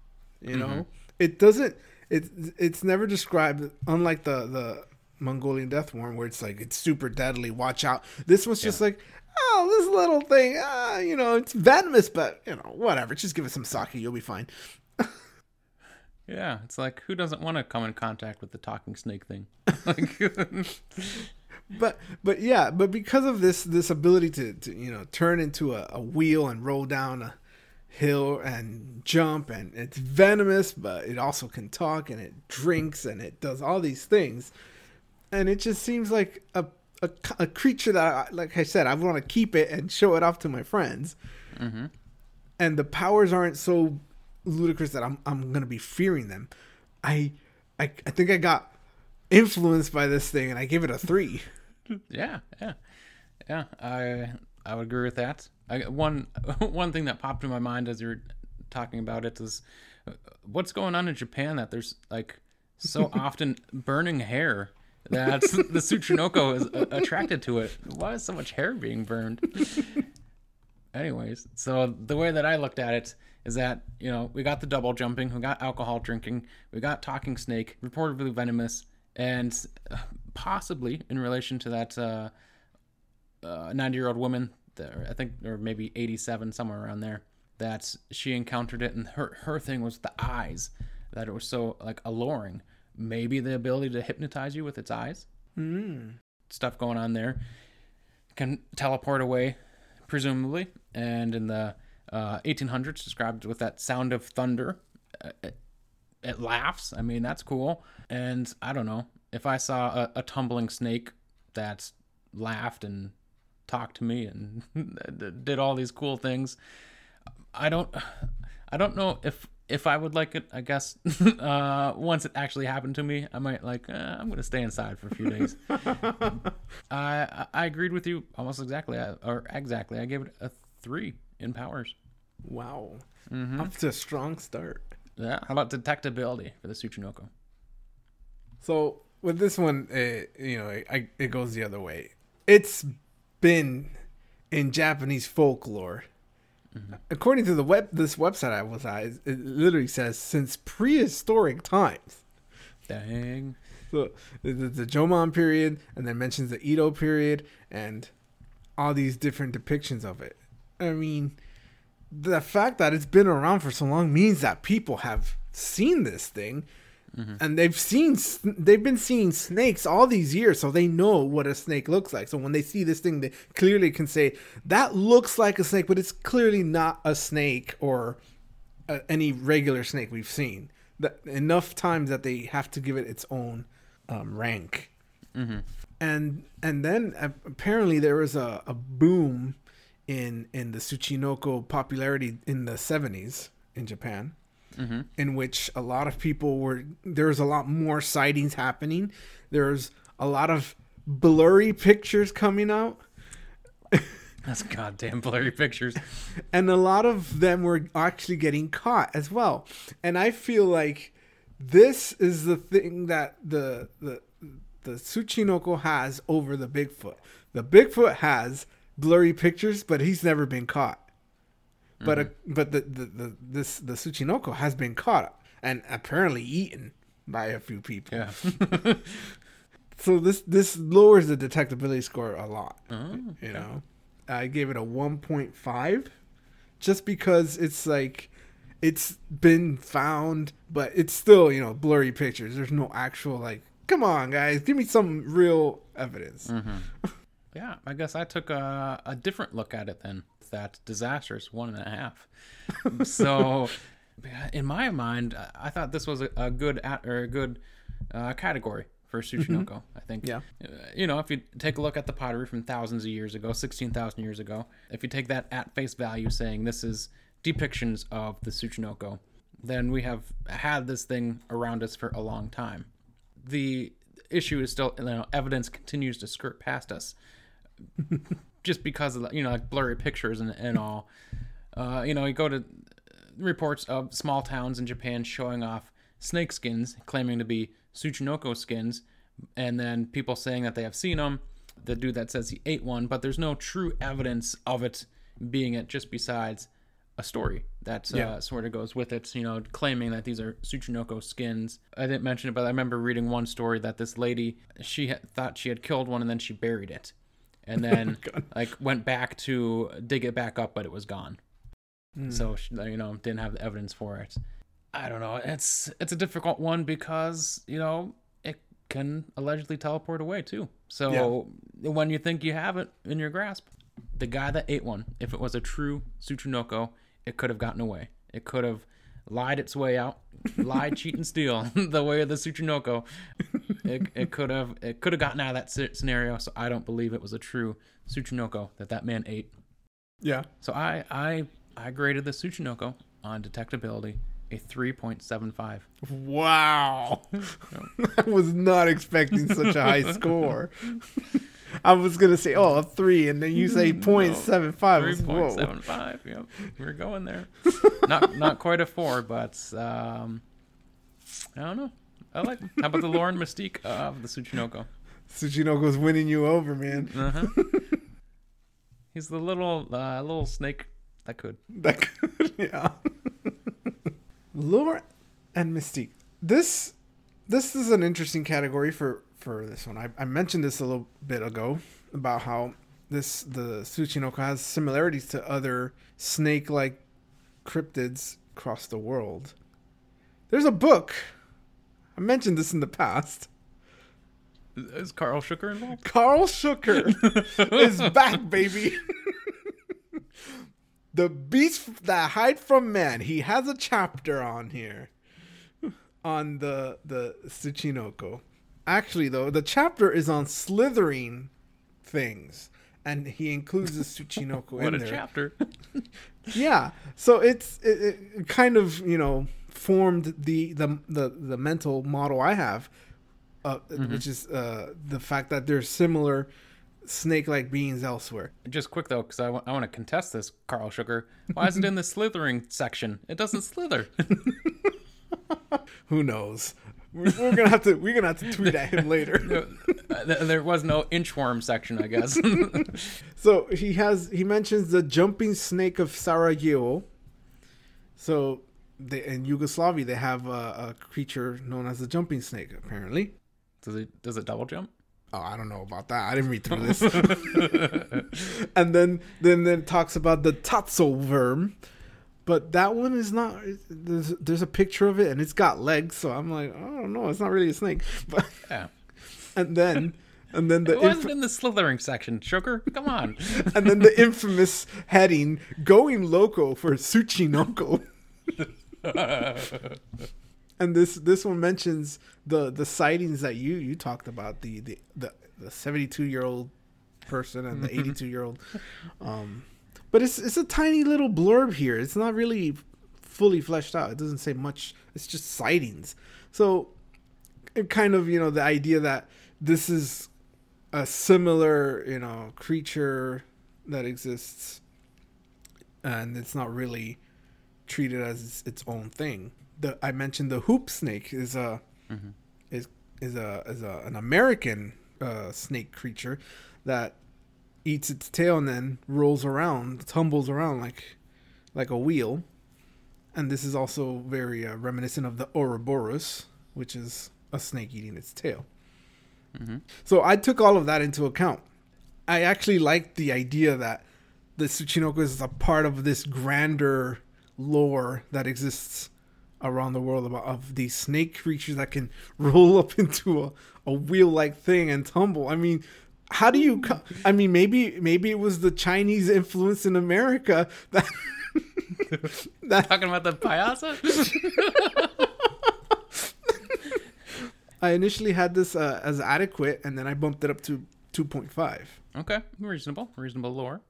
You know, It doesn't. It's never described. Unlike the Mongolian death worm, where it's like it's super deadly. Watch out! This one's just like, oh, this little thing. It's venomous, but whatever. Just give it some sake, you'll be fine. Yeah, it's like, who doesn't want to come in contact with the talking snake thing? But because of this ability to turn into a wheel and roll down a hill and jump, and it's venomous, but it also can talk, and it drinks, and it does all these things, and it just seems like a creature that, like I said, I want to keep it and show it off to my friends. And the powers aren't so ludicrous that I'm gonna be fearing them. I think I got influenced by this thing, and I gave it a 3. Yeah. I would agree with that. One thing that popped in my mind as you were talking about it is, what's going on in Japan that there's like so often burning hair that the Tsuchinoko is attracted to it? Why is so much hair being burned? Anyways, so the way that I looked at it is that, we got the double jumping, we got alcohol drinking, we got talking snake, reportedly venomous, and possibly in relation to that 90-year-old woman, I think, or maybe 87, somewhere around there, that she encountered it, and her thing was the eyes, that it was so, like, alluring. Maybe the ability to hypnotize you with its eyes. Stuff going on there. Can teleport away, presumably, and in the 1800s, described with that sound of thunder. It laughs. I mean, that's cool. And I don't know, if I saw a tumbling snake that laughed and talked to me and did all these cool things, I don't know if I would like it, I guess. Once it actually happened to me, I might like, I'm going to stay inside for a few days. I agreed with you almost exactly. I gave it a 3 in powers. Wow. Mm-hmm. That's a strong start. Yeah. How about detectability for the Tsuchinoko? So with this one, it goes the other way. It's been in Japanese folklore. Mm-hmm. According to this website I was on, it literally says since prehistoric times. Dang. So the Jomon period, and then mentions the Edo period, and all these different depictions of it. I mean, the fact that it's been around for so long means that people have seen this thing, mm-hmm. and they've been seeing snakes all these years, so they know what a snake looks like. So when they see this thing, they clearly can say that looks like a snake, but it's clearly not a snake or any regular snake we've seen. That enough times that they have to give it its own rank. Mm-hmm. And then apparently there was a boom in the Tsuchinoko popularity in the 70s in Japan, mm-hmm. in which a lot of people there's a lot more sightings happening. There's a lot of blurry pictures coming out. That's goddamn blurry pictures. And a lot of them were actually getting caught as well. And I feel like this is the thing that the Tsuchinoko has over the Bigfoot. The Bigfoot has blurry pictures, but he's never been caught. Mm-hmm. But the Tsuchinoko has been caught and apparently eaten by a few people. Yeah. So this lowers the detectability score a lot. Oh, you know, I gave it a 1.5, just because it's like it's been found, but it's still, you know, blurry pictures. There's no actual, like, come on guys, give me some real evidence. Mm-hmm. Yeah, I guess I took a different look at it then. That's disastrous 1.5. So, in my mind, I thought this was a good category for Tsuchinoko. Mm-hmm. I think. Yeah. You know, if you take a look at the pottery from thousands of years ago, 16,000 years ago, if you take that at face value, saying this is depictions of the Tsuchinoko, then we have had this thing around us for a long time. The issue is still, you know, evidence continues to skirt past us. Just because of, you know, like blurry pictures and all. You know, you go to reports of small towns in Japan showing off snake skins, claiming to be Tsuchinoko skins, and then people saying that they have seen them. The dude that says he ate one, but there's no true evidence of it being it, just besides a story that sort of goes with it, you know, claiming that these are Tsuchinoko skins. I didn't mention it, but I remember reading one story that this lady, she thought she had killed one and then she buried it. And then, went back to dig it back up, but it was gone. Mm. So, you know, didn't have the evidence for it. I don't know. It's a difficult one because, you know, it can allegedly teleport away, too. So, when you think you have it in your grasp, the guy that ate one, if it was a true Tsuchinoko, it could have gotten away. It could have lied its way out, lied, cheat, and steal the way of the Tsuchinoko. It could have gotten out of that scenario. So I don't believe it was a true Tsuchinoko that man ate. Yeah. So I graded the Tsuchinoko on detectability a 3.75. Wow. I was not expecting such a high score. I was gonna say, a 3, and then you say 0.75. 3.75. Yep, we're going there. not quite a 4, but I don't know. I like it. How about the lore and mystique of the Tsuchinoko? Tsuchinoko's winning you over, man. Uh-huh. He's the little snake that could. Yeah. Lore and mystique. This is an interesting category for this one. I mentioned this a little bit ago about how the Tsuchinoko has similarities to other snake-like cryptids across the world. There's a book. I mentioned this in the past. Is Carl Shuker involved? Carl Shuker is back, baby. The beasts that hide from man. He has a chapter on here on the Tsuchinoko. Actually, though, the chapter is on slithering things, and he includes the Tsuchinoko in there. What a chapter! Yeah, so it kind of, you know, formed the mental model I have, which is the fact that there's similar snake-like beings elsewhere. Just quick though, because I want to contest this, Carl Shuker. Why is it in the slithering section? It doesn't slither. Who knows? We're gonna have to tweet at him later. There was no inchworm section, I guess. So he mentions the jumping snake of Sarajevo. So in Yugoslavia they have a creature known as the jumping snake. Apparently, does it double jump? Oh, I don't know about that. I didn't read through this. And then talks about the Tatsu worm. But that one is not. There's a picture of it, and it's got legs. So I'm like, I don't know. It's not really a snake. But yeah. And then the it wasn't in the slithering section, Sugar. Come on. And then the infamous heading, "Going Loco for Tsuchinoko." And this one mentions the sightings that you talked about, the 72-year-old person and the 82-year-old. But it's a tiny little blurb here. It's not really fully fleshed out. It doesn't say much. It's just sightings. So it kind of, you know, the idea that this is a similar, you know, creature that exists and it's not really treated as its own thing. I mentioned the hoop snake is an American snake creature that eats its tail and then rolls around, tumbles around like a wheel. And this is also very reminiscent of the Ouroboros, which is a snake eating its tail. Mm-hmm. So I took all of that into account. I actually liked the idea that the Tsuchinoko is a part of this grander lore that exists around the world of these snake creatures that can roll up into a wheel-like thing and tumble. I mean, how do you? I mean, maybe it was the Chinese influence in America that talking about the payasa. I initially had this as adequate, and then I bumped it up to 2.5. Okay, reasonable lore.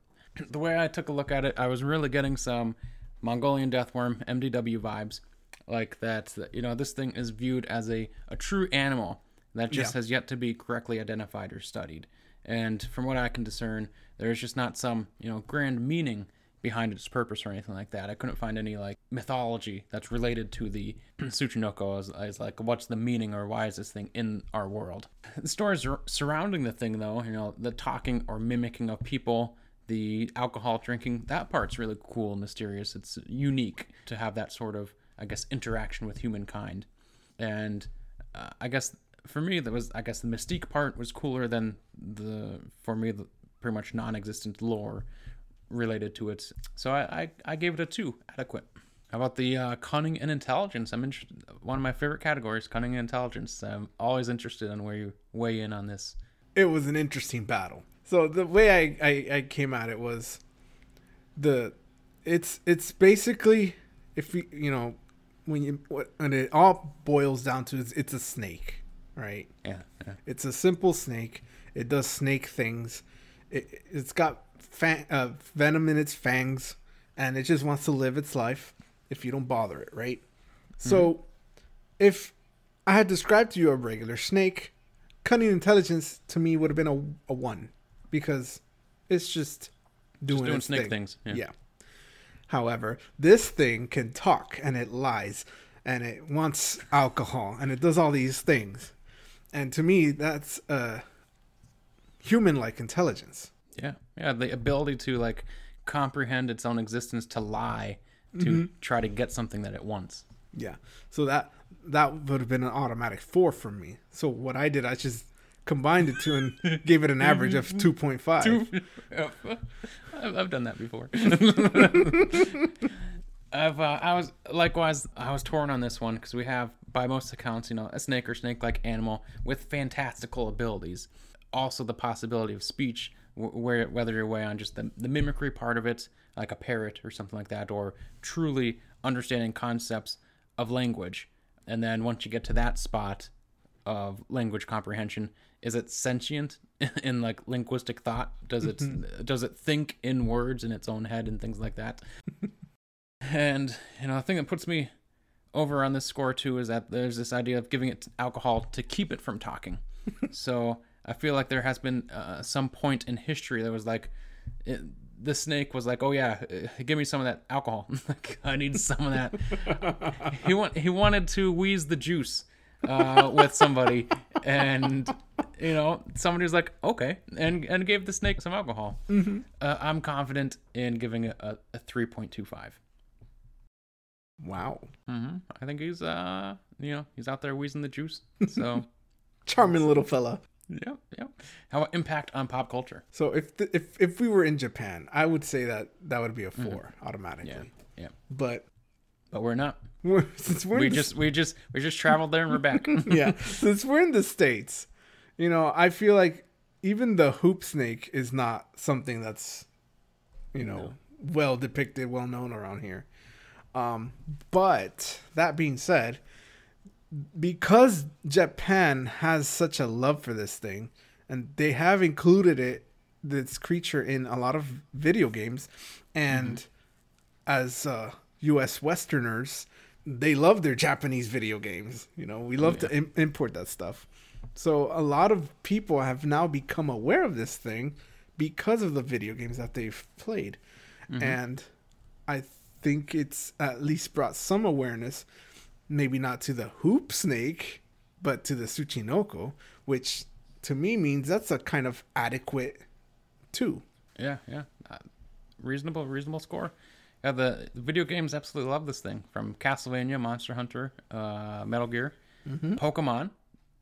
The way I took a look at it, I was really getting some Mongolian Death Worm (MDW) vibes, like that. You know, this thing is viewed as a true animal that just has yet to be correctly identified or studied. And from what I can discern, there's just not some, you know, grand meaning behind its purpose or anything like that. I couldn't find any, like, mythology that's related to the Tsuchinoko as, like, what's the meaning or why is this thing in our world? The stories surrounding the thing, though, you know, the talking or mimicking of people, the alcohol drinking, that part's really cool and mysterious. It's unique to have that sort of, I guess, interaction with humankind. And I guess... for me, that was, I guess, the mystique part was cooler than the pretty much non-existent lore related to it. So I gave it a 2, adequate. How about the cunning and intelligence? I'm interested. One of my favorite categories, cunning and intelligence. I'm always interested in where you weigh in on this. It was an interesting battle. So the way I came at it was it's basically, if we, you know, when it all boils down to, it's a snake. Right. Yeah. It's a simple snake. It does snake things. It's got venom in its fangs, and it just wants to live its life if you don't bother it, right? Mm-hmm. So if I had described to you a regular snake, cunning intelligence to me would have been a 1, because it's just doing its snake things. Yeah. However, this thing can talk, and it lies, and it wants alcohol, and it does all these things. And to me, that's human-like intelligence. Yeah, the ability to, like, comprehend its own existence, to lie, to try to get something that it wants. Yeah, so that would have been an automatic 4 for me. So what I did, I just combined the two and gave it an average of 2.5. I've done that before. I was torn on this one because we have, by most accounts, a snake or snake-like animal with fantastical abilities. Also, the possibility of speech, whether you're way on just the mimicry part of it, like a parrot or something like that, or truly understanding concepts of language. And then once you get to that spot of language comprehension, is it sentient in like linguistic thought? Does it think in words in its own head and things like that? And the thing that puts me over on this score too is that there's this idea of giving it alcohol to keep it from talking. So I feel like there has been some point in history that was like, the snake was like, "Oh yeah, give me some of that alcohol. Like, I need some of that." He wanted to wheeze the juice with somebody, and somebody was like, "Okay," and gave the snake some alcohol. Mm-hmm. I'm confident in giving a 3.25. Wow. Mm-hmm. I think he's he's out there wheezing the juice. So charming little fella. Yep. How about impact on pop culture? So if we were in Japan, I would say that would be a 4 automatically. Yeah. But we're not. We just traveled there and we're back. Yeah. Since we're in the States, I feel like even the hoop snake is not something that's well depicted, well known around here. But that being said, because Japan has such a love for this thing, and they have included this creature in a lot of video games, and as U.S. Westerners, they love their Japanese video games. We love to import that stuff. So a lot of people have now become aware of this thing because of the video games that they've played. Mm-hmm. And I think it's at least brought some awareness. Maybe not to the hoop snake, but to the Tsuchinoko, which to me means that's a kind of adequate 2. Yeah. Reasonable score. Yeah, the video games absolutely love this thing. From Castlevania, Monster Hunter, Metal Gear, Pokemon,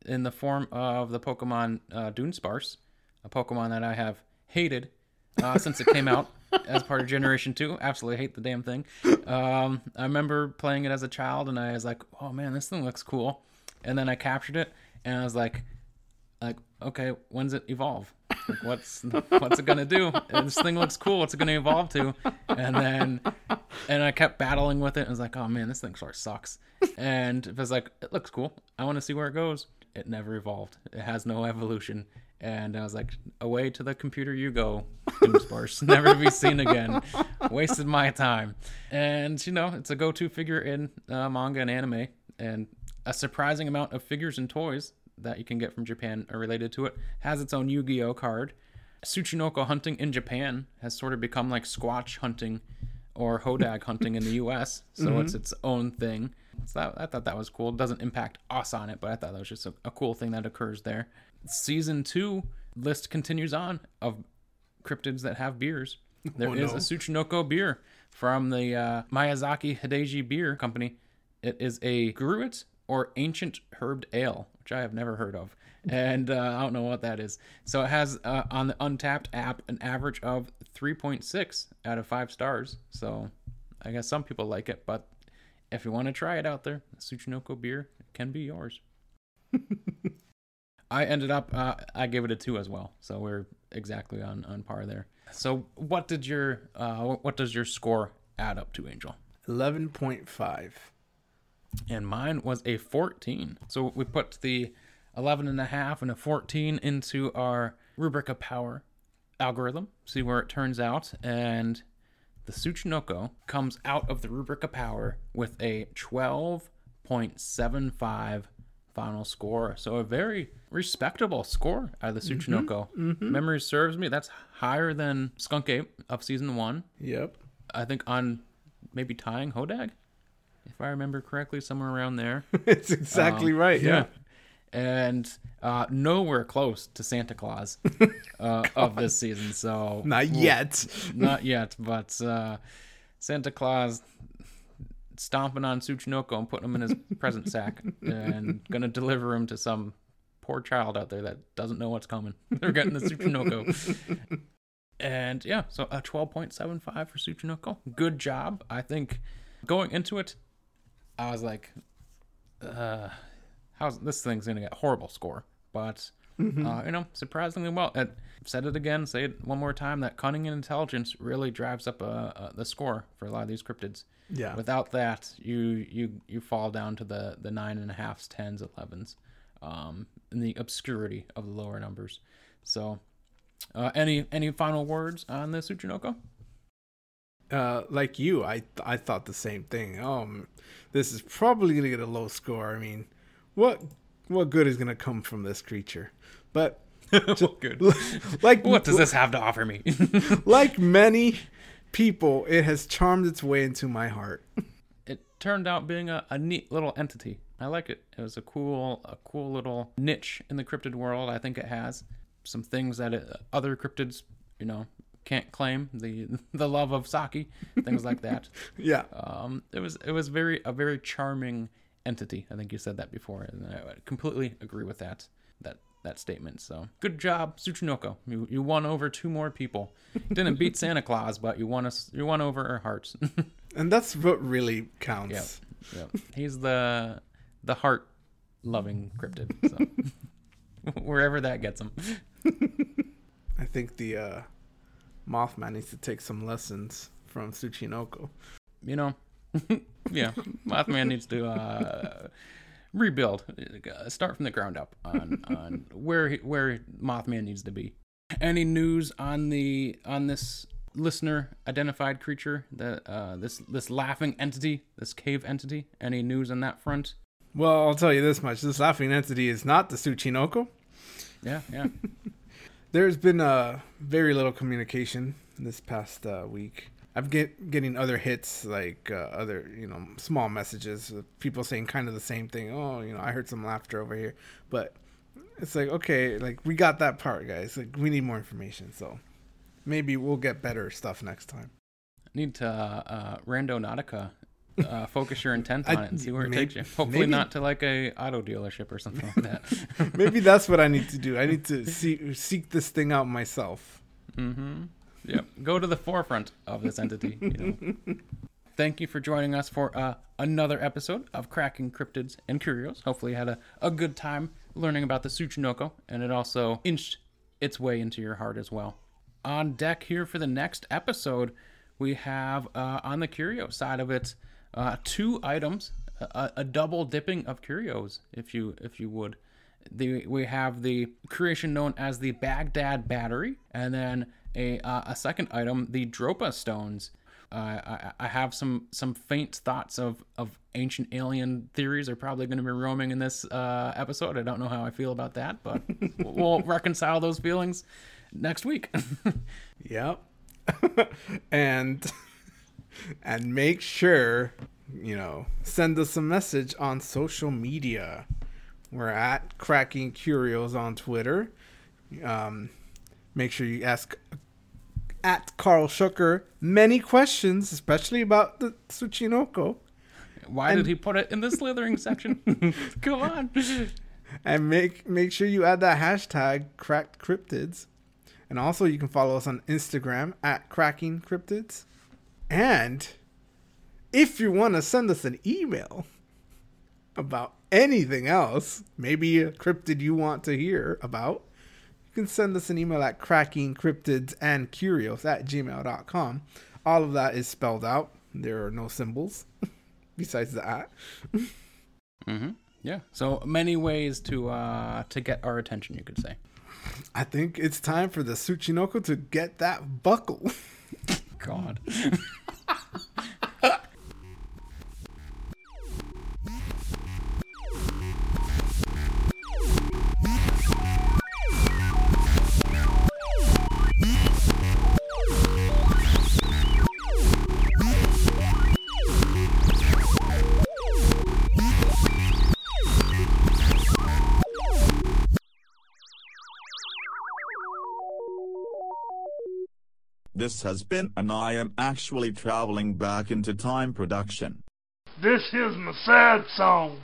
in the form of the Pokemon Dunsparce, a Pokemon that I have hated since it came out. As part of Generation 2, absolutely hate the damn thing. I remember playing it as a child, and I was like, "Oh man, this thing looks cool." And then I captured it, and I was like, "Okay, when's it evolve? Like, what's it gonna do? And this thing looks cool. What's it gonna evolve to?" And I kept battling with it, and I was like, "Oh man, this thing sort of sucks." And it was like, "It looks cool. I want to see where it goes." It never evolved. It has no evolution. And I was like, away to the computer you go, Doomsparce. Never to be seen again. Wasted my time. And, it's a go-to figure in manga and anime. And a surprising amount of figures and toys that you can get from Japan are related to it. Has its own Yu-Gi-Oh card. Tsuchinoko hunting in Japan has sort of become like Squatch hunting or Hodag hunting in the U.S. So it's its own thing. So I thought that was cool. It doesn't impact us on it, but I thought that was just a cool thing that occurs there. Season 2 list continues on of cryptids that have beers. There is a Tsuchinoko beer from the Miyazaki Hideyoshi Beer Company. It is a gruit or ancient herbed ale, which I have never heard of. And I don't know what that is. So it has on the Untappd app an average of 3.6 out of 5 stars. So I guess some people like it, but if you want to try it out there, the Tsuchinoko beer can be yours. I ended up, I gave it a 2 as well. So we're exactly on par there. So what does your score add up to, Angel? 11.5. And mine was a 14. So we put the 11.5 and a 14 into our rubric of power algorithm, see where it turns out. And the Tsuchinoko comes out of the rubric of power with a 12.75 final score. So a very respectable score out of the Tsuchinoko. Mm-hmm. Memory serves me, that's higher than Skunk Ape of season 1. Yep. I think on maybe tying Hodag, if I remember correctly, somewhere around there. It's exactly right. Yeah. And nowhere close to Santa Claus of this season. So not yet, but Santa Claus stomping on Tsuchinoko and putting him in his present sack and gonna deliver him to some poor child out there that doesn't know what's coming. They're getting the Tsuchinoko. And yeah, so a 12.75 for Tsuchinoko. Good job. I think going into it, I was like, how's this thing's going to get a horrible score? But, you know, surprisingly well. I've said it again, say it one more time, that cunning and intelligence really drives up the score for a lot of these cryptids. Yeah. Without that, you fall down to the 9.5s, 10s, 11s, and the obscurity of the lower numbers. So, any final words on the Tsuchinoko? Like you, I thought the same thing. This is probably gonna get a low score. I mean, what good is gonna come from this creature? But what good? Like, what does this have to offer me? Like many people, it has charmed its way into my heart. It turned out being a neat little entity. I like it. It was a cool little niche in the cryptid world. I think it has some things that other cryptids, you know, can't claim, the love of sake, things like that. Yeah. It was a very charming entity. I think you said that before, and I completely agree with that statement. So good job, Tsuchinoko. You won over two more people. Didn't beat Santa Claus, but you won over our hearts. And that's what really counts. Yep. He's the heart loving cryptid. So wherever that gets him. I think the Mothman needs to take some lessons from Tsuchinoko. You know, yeah, Mothman needs to rebuild, start from the ground up on where Mothman needs to be. Any news on this listener identified creature, this laughing entity, this cave entity? Any news on that front? Well, I'll tell you this much: this laughing entity is not the Tsuchinoko. Yeah. There's been very little communication this past week. I've getting other hits, like other, you know, small messages of people saying kind of the same thing. Oh, you know, I heard some laughter over here, but it's like, okay, like we got that part, guys. Like we need more information, so maybe we'll get better stuff next time. I need to Randonautica. Focus your intent on it and see where it takes you. Hopefully not to like a auto dealership or something like that. Maybe that's what I need to do. I need to seek this thing out myself. Mm-hmm. Yep. Go to the forefront of this entity. You know. Thank you for joining us for another episode of Cracking Cryptids and Curios. Hopefully you had a good time learning about the Tsuchinoko, and it also inched its way into your heart as well. On deck here for the next episode, we have on the curio side of it, two items, a double dipping of curios, if you would. We have the creation known as the Baghdad Battery, and then a second item, the Dropa Stones. I have some faint thoughts of ancient alien theories are probably going to be roaming in this episode. I don't know how I feel about that, but we'll reconcile those feelings next week. Yep. And make sure, you know, send us a message on social media. We're at Cracking Curios on Twitter. Make sure you ask at Carl Shuker many questions, especially about the Tsuchinoko. Why did he put it in the slithering section? Come on. And make sure you add that hashtag Cracked Cryptids. And also you can follow us on Instagram at Cracking Cryptids. And if you want to send us an email about anything else, maybe a cryptid you want to hear about, you can send us an email at crackingcryptidsandcurios@gmail.com. All of that is spelled out. There are no symbols besides the at. Mm-hmm. Yeah. So many ways to get our attention, you could say. I think it's time for the Tsuchinoko to get that buckle. God. This has been an I Am Actually Traveling Back into Time production. This is my sad song.